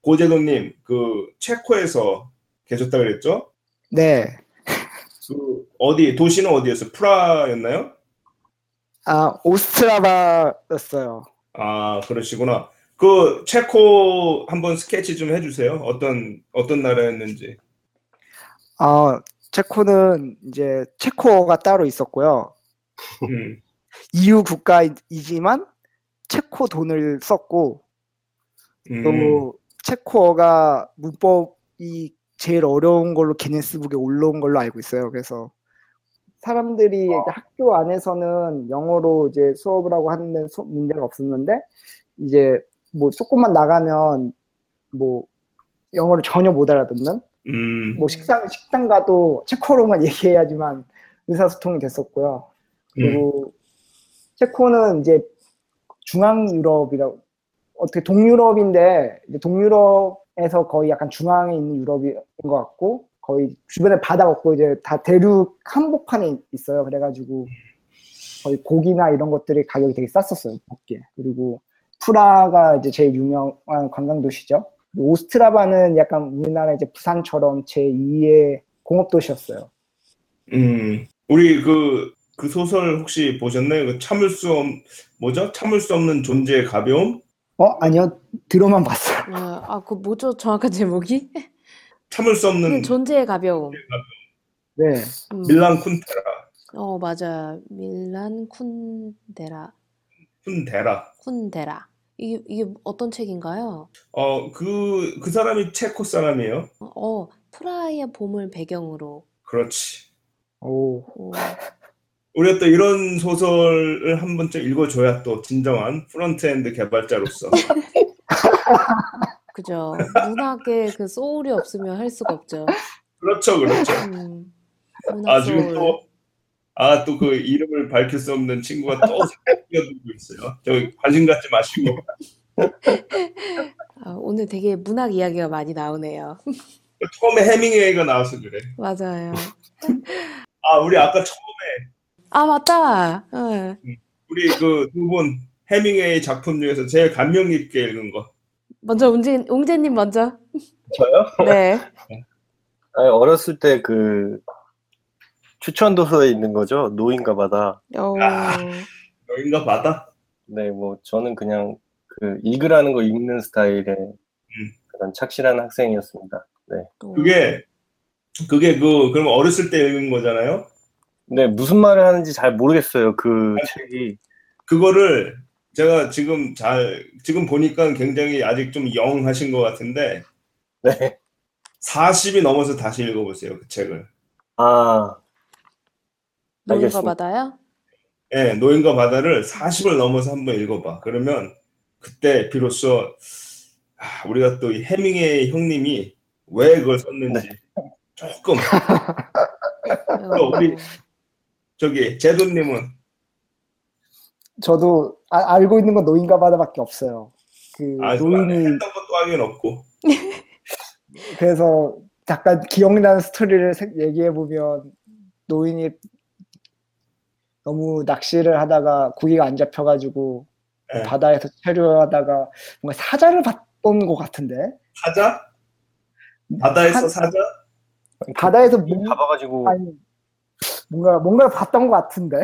고재도님 그 체코에서 계셨다 그랬죠? 네. 그 어디 도시는 어디였어요? 프라였나요? 아 오스트라바였어요. 아 그러시구나. 그 체코 한번 스케치 좀 해주세요. 어떤 어떤 나라였는지. 아 체코는 이제 체코어가 따로 있었고요. 음. 이유 국가이지만 체코 돈을 썼고 음. 또 체코어가 문법이 제일 어려운 걸로 기네스북에 올라온 걸로 알고 있어요. 그래서 사람들이 어. 학교 안에서는 영어로 이제 수업을 하고 하는데 문제가 없었는데 이제 뭐 조금만 나가면 뭐 영어를 전혀 못 알아듣는 음. 뭐 식당 식당 가도 체코로만 얘기해야지만 의사소통이 됐었고요. 그리고 음. 체코는 이제 중앙 유럽이라고 어떻게 동유럽인데 이제 동유럽에서 거의 약간 중앙에 있는 유럽인 것 같고 거의 주변에 바다 없고 이제 다 대륙 한복판에 있어요. 그래가지고 거의 고기나 이런 것들이 가격이 되게 쌌었어요. 먹기에. 그리고 프라가 이제 제일 유명한 관광 도시죠. 오스트라바는 약간 우리나라 이제 부산처럼 제이의 공업 도시였어요. 음, 우리 그, 그 소설 혹시 보셨나요? 그 참을 수 없, 뭐죠? 참을 수 없는 존재의 가벼움? 어 아니요 들어만 봤어요. 아 그 뭐죠 정확한 제목이? 참을 수 없는 존재의 가벼움. 네. 음. 밀란 쿤데라. 어 맞아요. 밀란 쿤데라. 쿤데라. 쿤데라. 이게 이게 어떤 책인가요? 어 그 그 사람이 체코 사람이에요. 어 프라하의 봄을 배경으로. 그렇지. 오. 오. 우리가 또 이런 소설을 한 번쯤 읽어줘야 또 진정한 프론트엔드 개발자로서. 그죠. 문학에 그 소울이 없으면 할 수가 없죠. 그렇죠, 그렇죠. 음, 아 지금 또 아 또 그 이름을 밝힐 수 없는 친구가 또 뛰어들고 있어요. 저기 관심 갖지 마시고. 아, 오늘 되게 문학 이야기가 많이 나오네요. 처음에 해밍웨이가 나와서 그래. 맞아요. 아 우리 아까 처음에. 아 맞다. 응. 우리 그 두 분 해밍웨이 작품 중에서 제일 감명 깊게 읽은 거. 먼저 웅재 웅재님 먼저. 저요? 네. 아니, 어렸을 때 그 추천 도서에 있는 거죠. 노인과 바다. 오. 아, 여긴가 바다? 네, 뭐 저는 그냥 그 읽으라는 거 읽는 스타일의 음. 그런 착실한 학생이었습니다. 네. 그게 그게 그 그럼 어렸을 때 읽은 거잖아요? 네, 무슨 말을 하는지 잘 모르겠어요. 그 아니, 책이 그거를 제가 지금 잘 지금 보니까 굉장히 아직 좀 영하신 것 같은데. 네. 사십이 넘어서 다시 읽어보세요, 그 책을. 아. 알겠습니다. 노인과 바다요? 네, 노인과 바다를 사십을 넘어서 한번 읽어봐. 그러면 그때 비로소 아, 우리가 또 이 해밍웨이 형님이 왜 그걸 썼는지 네. 조금. 또 우리 저기 제도님은 저도 아, 알고 있는 건 노인과 바다밖에 없어요. 그 아, 노인이 했던 것도 하긴 없고. 그래서 잠깐 기억나는 스토리를 얘기해보면 노인이 너무 낚시를 하다가 고기가 안 잡혀가지고 네. 바다에서 체류하다가 뭔가 사자를 봤던 것 같은데 사자? 바다에서 사, 사자? 바다에서 뭐, 잡아가지고 아니, 뭔가 뭔가를 봤던 것 같은데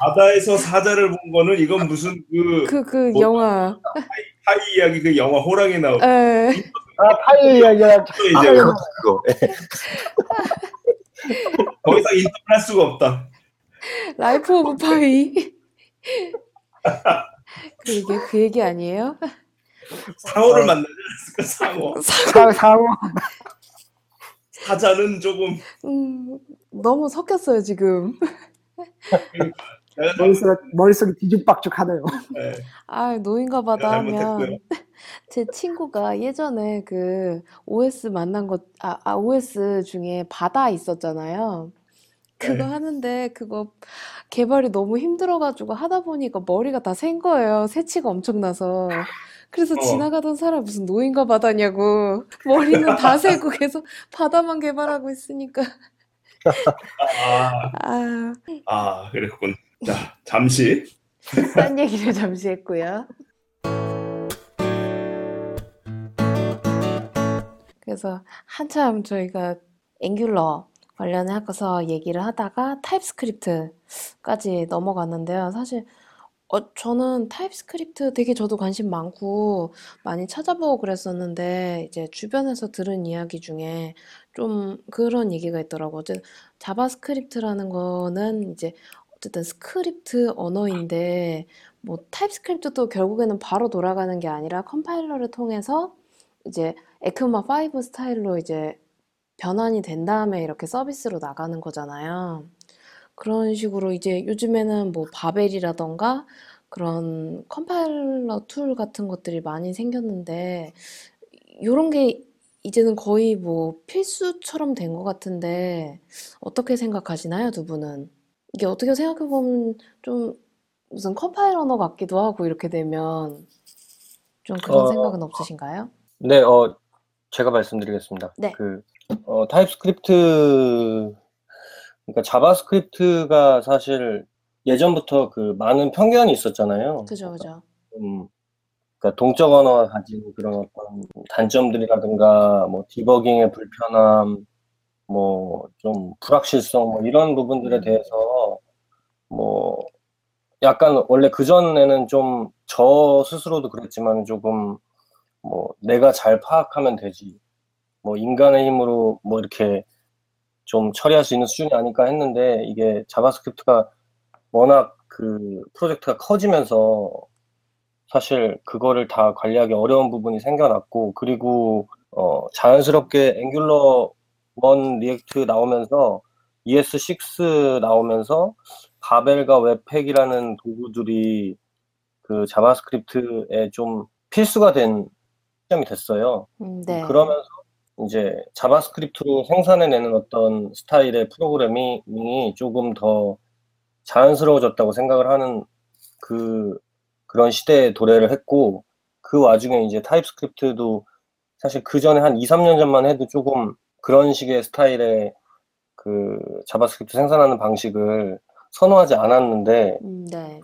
바다에서 사자를 본 거는 이건 무슨 그 그 그 그 뭐, 영화 파이, 파이 이야기 그 영화 호랑이 나오고 아, 파일 이야기랑 이제 그거. 더 이상 인터뷰할 수가 없다. 라이프 오브 파이. 그 얘기 그 얘기 아니에요? 상어를 만나지 않았을까? 상어. 상어. 사자는 조금. 음, 너무 섞였어요 지금. 머릿속에, 머릿속에 뒤죽박죽하네요. 네. 아 노인가 봐다 하면 제 친구가 예전에 그 오에스 만난 것, 아, 아 오에스 중에 바다 있었잖아요. 그거 네. 하는데 그거 개발이 너무 힘들어가지고 하다 보니까 머리가 다 샌 거예요. 새치가 엄청나서. 그래서 어. 지나가던 사람 무슨 노인가 바다냐고. 머리는 다 새고 계속 바다만 개발하고 있으니까. 아, 아. 아 그랬군. 자, 잠시 딴 얘기를 잠시 했고요. 그래서 한참 저희가 앵귤러 관련해서 얘기를 하다가 타입스크립트까지 넘어갔는데요. 사실 어, 저는 타입스크립트 되게 저도 관심 많고 많이 찾아보고 그랬었는데 이제 주변에서 들은 이야기 중에 좀 그런 얘기가 있더라고요. 어쨌든 자바스크립트라는 거는 이제 어쨌든 스크립트 언어인데 뭐 타입스크립트도 결국에는 바로 돌아가는 게 아니라 컴파일러를 통해서 이제 에크마 오 스타일로 이제 변환이 된 다음에 이렇게 서비스로 나가는 거잖아요. 그런 식으로 이제 요즘에는 뭐 바벨이라던가 그런 컴파일러 툴 같은 것들이 많이 생겼는데 이런 게 이제는 거의 뭐 필수처럼 된 것 같은데 어떻게 생각하시나요, 두 분은? 이게 어떻게 생각해보면 좀 무슨 컴파일러 같기도 하고 이렇게 되면 좀 그런 어, 생각은 없으신가요? 네, 어 제가 말씀드리겠습니다. 네. 그 어, 타입스크립트 그러니까 자바스크립트가 사실 예전부터 그 많은 편견이 있었잖아요. 그죠, 그죠. 음, 그러니까 동적 언어가 가진 그런 어떤 단점들이라든가 뭐 디버깅의 불편함, 뭐 좀 불확실성 뭐 이런 부분들에 대해서 뭐 약간 원래 그 전에는 좀 저 스스로도 그랬지만 조금 뭐 내가 잘 파악하면 되지 뭐 인간의 힘으로 뭐 이렇게 좀 처리할 수 있는 수준이 아닐까 했는데 이게 자바스크립트가 워낙 그 프로젝트가 커지면서 사실 그거를 다 관리하기 어려운 부분이 생겨났고 그리고 어 자연스럽게 앵귤러 원 리액트 나오면서 이 에스 육 나오면서 바벨과 웹팩이라는 도구들이 그 자바스크립트에 좀 필수가 된 시점이 됐어요. 네. 그러면서 이제 자바스크립트로 생산해내는 어떤 스타일의 프로그래밍이 조금 더 자연스러워졌다고 생각을 하는 그 그런 시대에 도래를 했고 그 와중에 이제 타입스크립트도 사실 그 전에 한 이, 삼 년 전만 해도 조금 그런 식의 스타일의 그 자바스크립트 생산하는 방식을 선호하지 않았는데 네.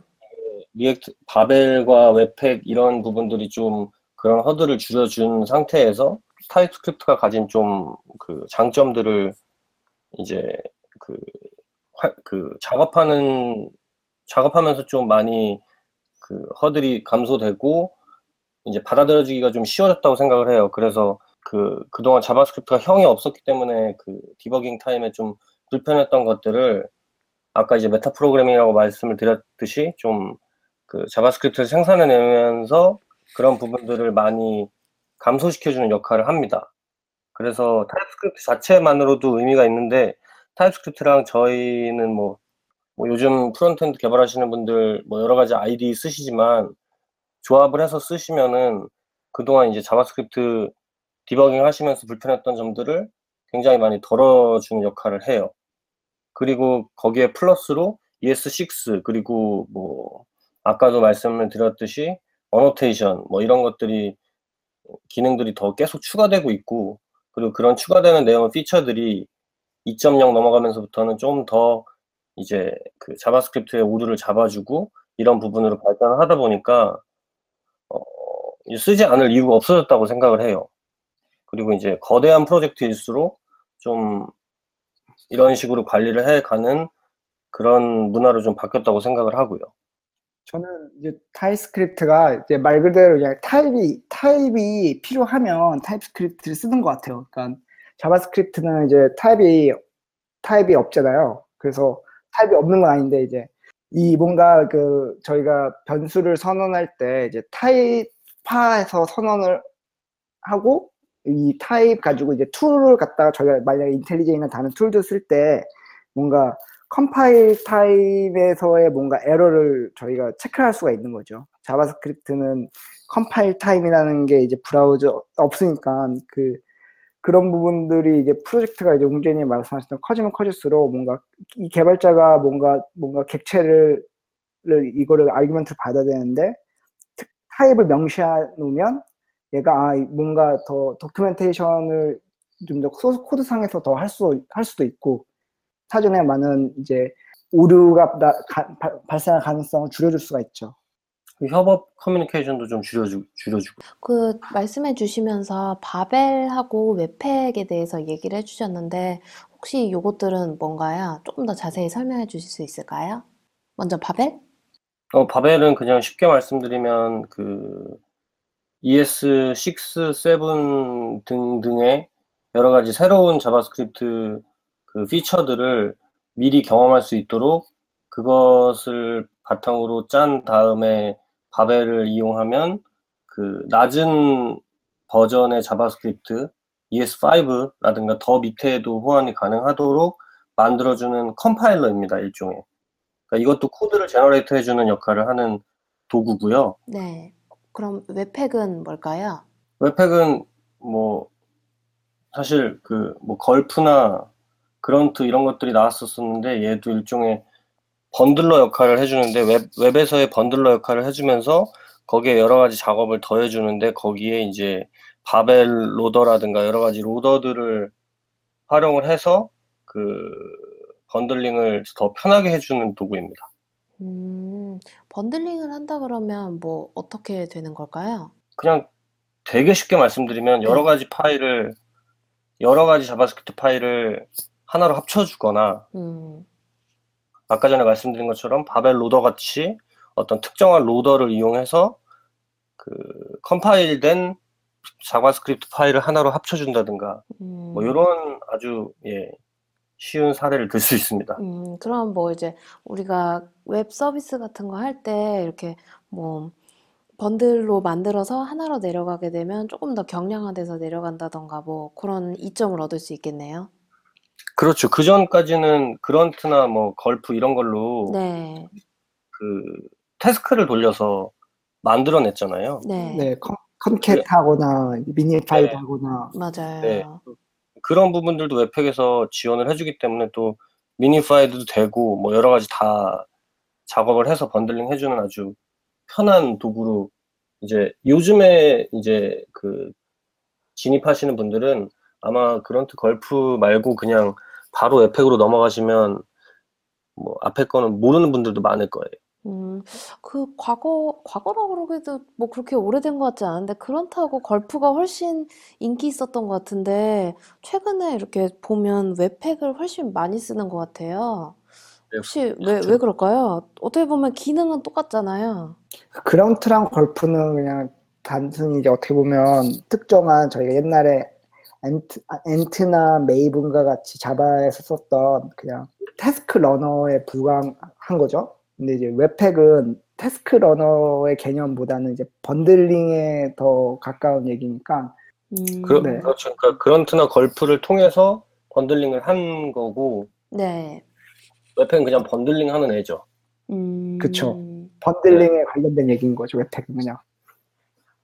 리액트, 바벨과 웹팩 이런 부분들이 좀 그런 허들을 줄여준 상태에서 타입스크립트가 가진 좀 그 장점들을 이제 그, 그 작업하는 작업하면서 좀 많이 그 허들이 감소되고 이제 받아들여지기가 좀 쉬워졌다고 생각을 해요. 그래서 그 그동안 자바스크립트가 형이 없었기 때문에 그 디버깅 타임에 좀 불편했던 것들을 아까 이제 메타 프로그래밍이라고 말씀을 드렸듯이 좀 그 자바스크립트를 생산해내면서 그런 부분들을 많이 감소시켜주는 역할을 합니다. 그래서 타입스크립트 자체만으로도 의미가 있는데 타입스크립트랑 저희는 뭐, 뭐 요즘 프론트엔드 개발하시는 분들 뭐 여러 가지 아이디 쓰시지만 조합을 해서 쓰시면은 그동안 이제 자바스크립트 디버깅 하시면서 불편했던 점들을 굉장히 많이 덜어주는 역할을 해요. 그리고 거기에 플러스로 이에스 식스 그리고 뭐 아까도 말씀을 드렸듯이 어노테이션 뭐 이런 것들이 기능들이 더 계속 추가되고 있고 그리고 그런 추가되는 내용의 피처들이 이 점 영 넘어가면서부터는 좀 더 이제 그 자바스크립트의 오류를 잡아주고 이런 부분으로 발전을 하다 보니까 어, 쓰지 않을 이유가 없어졌다고 생각을 해요. 그리고 이제 거대한 프로젝트일수록 좀 이런 식으로 관리를 해가는 그런 문화로 좀 바뀌었다고 생각을 하고요. 저는 이제 타입스크립트가 이제 말 그대로 그냥 타입이 타입이 필요하면 타입스크립트를 쓰는 것 같아요. 그러니까 자바스크립트는 이제 타입이 타입이 없잖아요. 그래서 타입이 없는 건 아닌데 이제 이 뭔가 그 저희가 변수를 선언할 때 이제 타입화해서 선언을 하고 이 타입 가지고 이제 툴을 갖다가 저희가 만약에 인텔리제이나 다른 툴도 쓸 때 뭔가 컴파일 타임에서의 뭔가 에러를 저희가 체크할 수가 있는 거죠. 자바스크립트는 컴파일 타임이라는 게 이제 브라우저 없으니까 그 그런 부분들이 이제 프로젝트가 이제 웅재님 말씀하셨던 커지면 커질수록 뭔가 이 개발자가 뭔가 뭔가 객체를 이거를 아르규먼트를 받아야 되는데 타입을 명시해 놓으면 얘가 아 뭔가 더 도큐멘테이션을 좀 더 소스 코드 상에서 더 할 수 할 수도 있고. 사전에 많은 이제 오류가 나, 가, 바, 발생할 가능성을 줄여줄 수가 있죠. 협업 커뮤니케이션도 좀 줄여주, 줄여주고. 그 말씀해 주시면서 바벨하고 웹팩에 대해서 얘기를 해주셨는데 혹시 요것들은 뭔가요? 조금 더 자세히 설명해 주실 수 있을까요? 먼저 바벨? 어, 바벨은 그냥 쉽게 말씀드리면 그 이에스 육, 칠 등등의 여러 가지 새로운 자바스크립트 그 피처들을 미리 경험할 수 있도록 그것을 바탕으로 짠 다음에 바벨을 이용하면 그 낮은 버전의 자바스크립트 이에스 오라든가 더 밑에도 호환이 가능하도록 만들어주는 컴파일러입니다. 일종의. 그러니까 이것도 코드를 제너레이트 해주는 역할을 하는 도구고요. 네. 그럼 웹팩은 뭘까요? 웹팩은 뭐 사실 그 뭐 걸프나 그런트 이런 것들이 나왔었었는데 얘도 일종의 번들러 역할을 해주는데 웹, 웹에서의 번들러 역할을 해주면서 거기에 여러 가지 작업을 더해주는데 거기에 이제 바벨 로더라든가 여러 가지 로더들을 활용을 해서 그 번들링을 더 편하게 해주는 도구입니다. 음, 번들링을 한다 그러면 뭐 어떻게 되는 걸까요? 그냥 되게 쉽게 말씀드리면 여러 가지 파일을 여러 가지 자바스크립트 파일을 하나로 합쳐주거나 음. 아까 전에 말씀드린 것처럼 바벨 로더 같이 어떤 특정한 로더를 이용해서 그 컴파일된 자바스크립트 파일을 하나로 합쳐준다든가 음. 뭐 이런 아주 예 쉬운 사례를 들 수 있습니다. 음, 그럼 뭐 이제 우리가 웹 서비스 같은 거 할 때 이렇게 뭐 번들로 만들어서 하나로 내려가게 되면 조금 더 경량화돼서 내려간다던가 뭐 그런 이점을 얻을 수 있겠네요. 그렇죠. 그 전까지는 그런트나 뭐 걸프 이런 걸로 네. 그 태스크를 돌려서 만들어냈잖아요. 네. 네 컴캣하거나 네. 미니파이브하거나 네. 맞아요. 네. 그런 부분들도 웹팩에서 지원을 해주기 때문에 또 미니파이드도 되고 뭐 여러 가지 다 작업을 해서 번들링 해주는 아주 편한 도구로 이제 요즘에 이제 그 진입하시는 분들은. 아마 그런트 걸프 말고 그냥 바로 웹팩으로 넘어가시면 뭐 앞에 거는 모르는 분들도 많을 거예요. 음, 그 과거 과거라고 그러기도 뭐 그렇게 오래된 것 같지 않은데 그런트하고 걸프가 훨씬 인기 있었던 것 같은데 최근에 이렇게 보면 웹팩을 훨씬 많이 쓰는 것 같아요. 혹시 왜, 왜 그럴까요? 어떻게 보면 기능은 똑같잖아요. 그런트랑 걸프는 그냥 단순히 이제 어떻게 보면 특정한 저희가 옛날에 엔트, 엔트나 메이븐과 같이 자바에서 썼던 그냥 태스크 러너에 불과한 거죠. 근데 이제 웹팩은 태스크 러너의 개념보다는 이제 번들링에 더 가까운 얘기니까. 음. 그, 네. 그렇죠. 그러니까 그런트나 걸프를 통해서 번들링을 한 거고. 네. 웹팩은 그냥 번들링 하는 애죠. 음. 그렇죠. 번들링에 네. 관련된 얘기인 거죠. 웹팩은 그냥.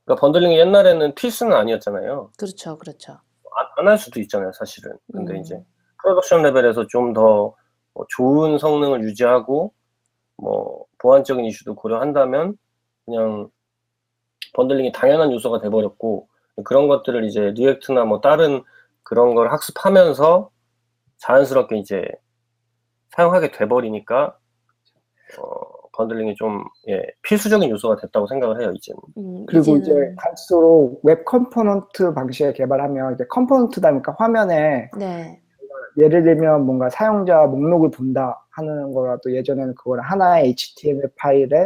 그러니까 번들링이 옛날에는 필수는 아니었잖아요. 그렇죠, 그렇죠. 안 할 수도 있잖아요, 사실은. 근데 음. 이제 프로덕션 레벨에서 좀 더 좋은 성능을 유지하고 뭐 보안적인 이슈도 고려한다면 그냥 번들링이 당연한 요소가 돼버렸고, 그런 것들을 이제 리액트나 뭐 다른 그런 걸 학습하면서 자연스럽게 이제 사용하게 돼버리니까 어, 번들링이 좀 예, 필수적인 요소가 됐다고 생각을 해요 이제는. 음, 그리고 이제는... 이제 갈수록 웹 컴포넌트 방식을 개발하면 이제 컴포넌트다 보니까 화면에 네. 예를 들면 뭔가 사용자 목록을 본다 하는 거라도 예전에는 그걸 하나의 에이치티엠엘 파일에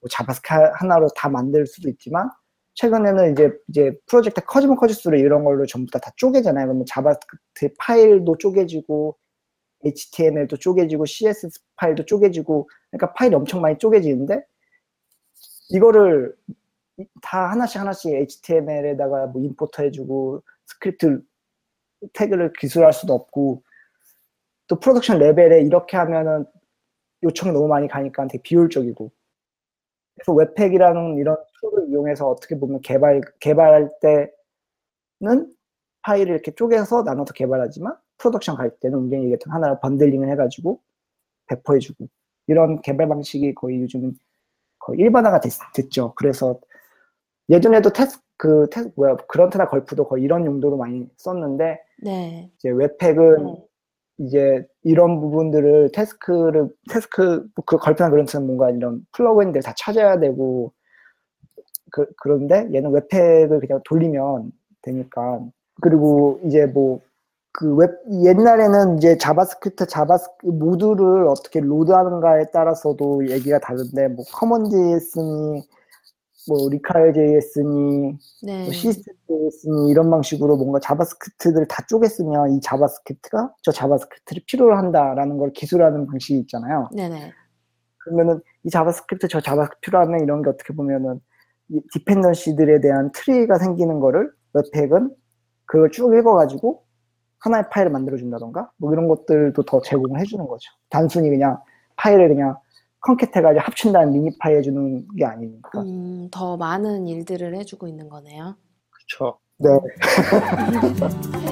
뭐 자바스크립트 하나로 다 만들 수도 있지만, 최근에는 이제 이제 프로젝트가 커지면 커질수록 이런 걸로 전부 다, 다 쪼개잖아요. 그러면 자바스크립트 파일도 쪼개지고 에이치티엠엘도 쪼개지고 씨에스에스 파일도 쪼개지고, 그러니까 파일이 엄청 많이 쪼개지는데, 이거를 다 하나씩 하나씩 에이치티엠엘에다가 뭐 임포터 해주고 스크립트 태그를 기술할 수도 없고, 또 프로덕션 레벨에 이렇게 하면은 요청이 너무 많이 가니까 되게 비효율적이고. 그래서 웹팩이라는 이런 툴을 이용해서 어떻게 보면 개발, 개발할 때는 파일을 이렇게 쪼개서 나눠서 개발하지만, 프로덕션 갈 때는 웅재이 얘기했던 하나로 번들링을 해가지고 배포해주고, 이런 개발 방식이 거의 요즘은 거의 일반화가 됐, 됐죠. 그래서 예전에도 테스, 그 테스, 뭐야, 그런트나 걸프도 거의 이런 용도로 많이 썼는데, 네. 이제 웹팩은 네. 이제 이런 부분들을 태스크를 태스크 그 걸프나 그런트는 뭔가 이런 플러그인들 다 찾아야 되고, 그 그런데 얘는 웹팩을 그냥 돌리면 되니까. 그리고 이제 뭐 그 웹 옛날에는 이제 자바스크립트 자바스크 모듈을 어떻게 로드하는가에 따라서도 얘기가 다른데, 뭐 커먼 제이에스니 뭐 리카엘 제이에스니 네. 뭐 시스템 제이에스니 이런 방식으로 뭔가 자바스크립트를 다 쪼개 쓰면 이 자바스크립트가 저 자바스크립트를 필요로 한다라는 걸 기술하는 방식이 있잖아요. 네네. 그러면은 이 자바스크립트 저 자바스크립트 필요하면 이런 게 어떻게 보면은 이 디펜던시들에 대한 트리가 생기는 거를 웹팩은 그걸 쭉 읽어가지고 하나의 파일을 만들어준다던가 뭐 이런 것들도 더 제공을 해주는 거죠. 단순히 그냥 파일을 그냥 컨캣해가지고 합친다는 미니파이 해주는 게 아니니까. 음, 더 많은 일들을 해주고 있는 거네요. 그렇죠. 네.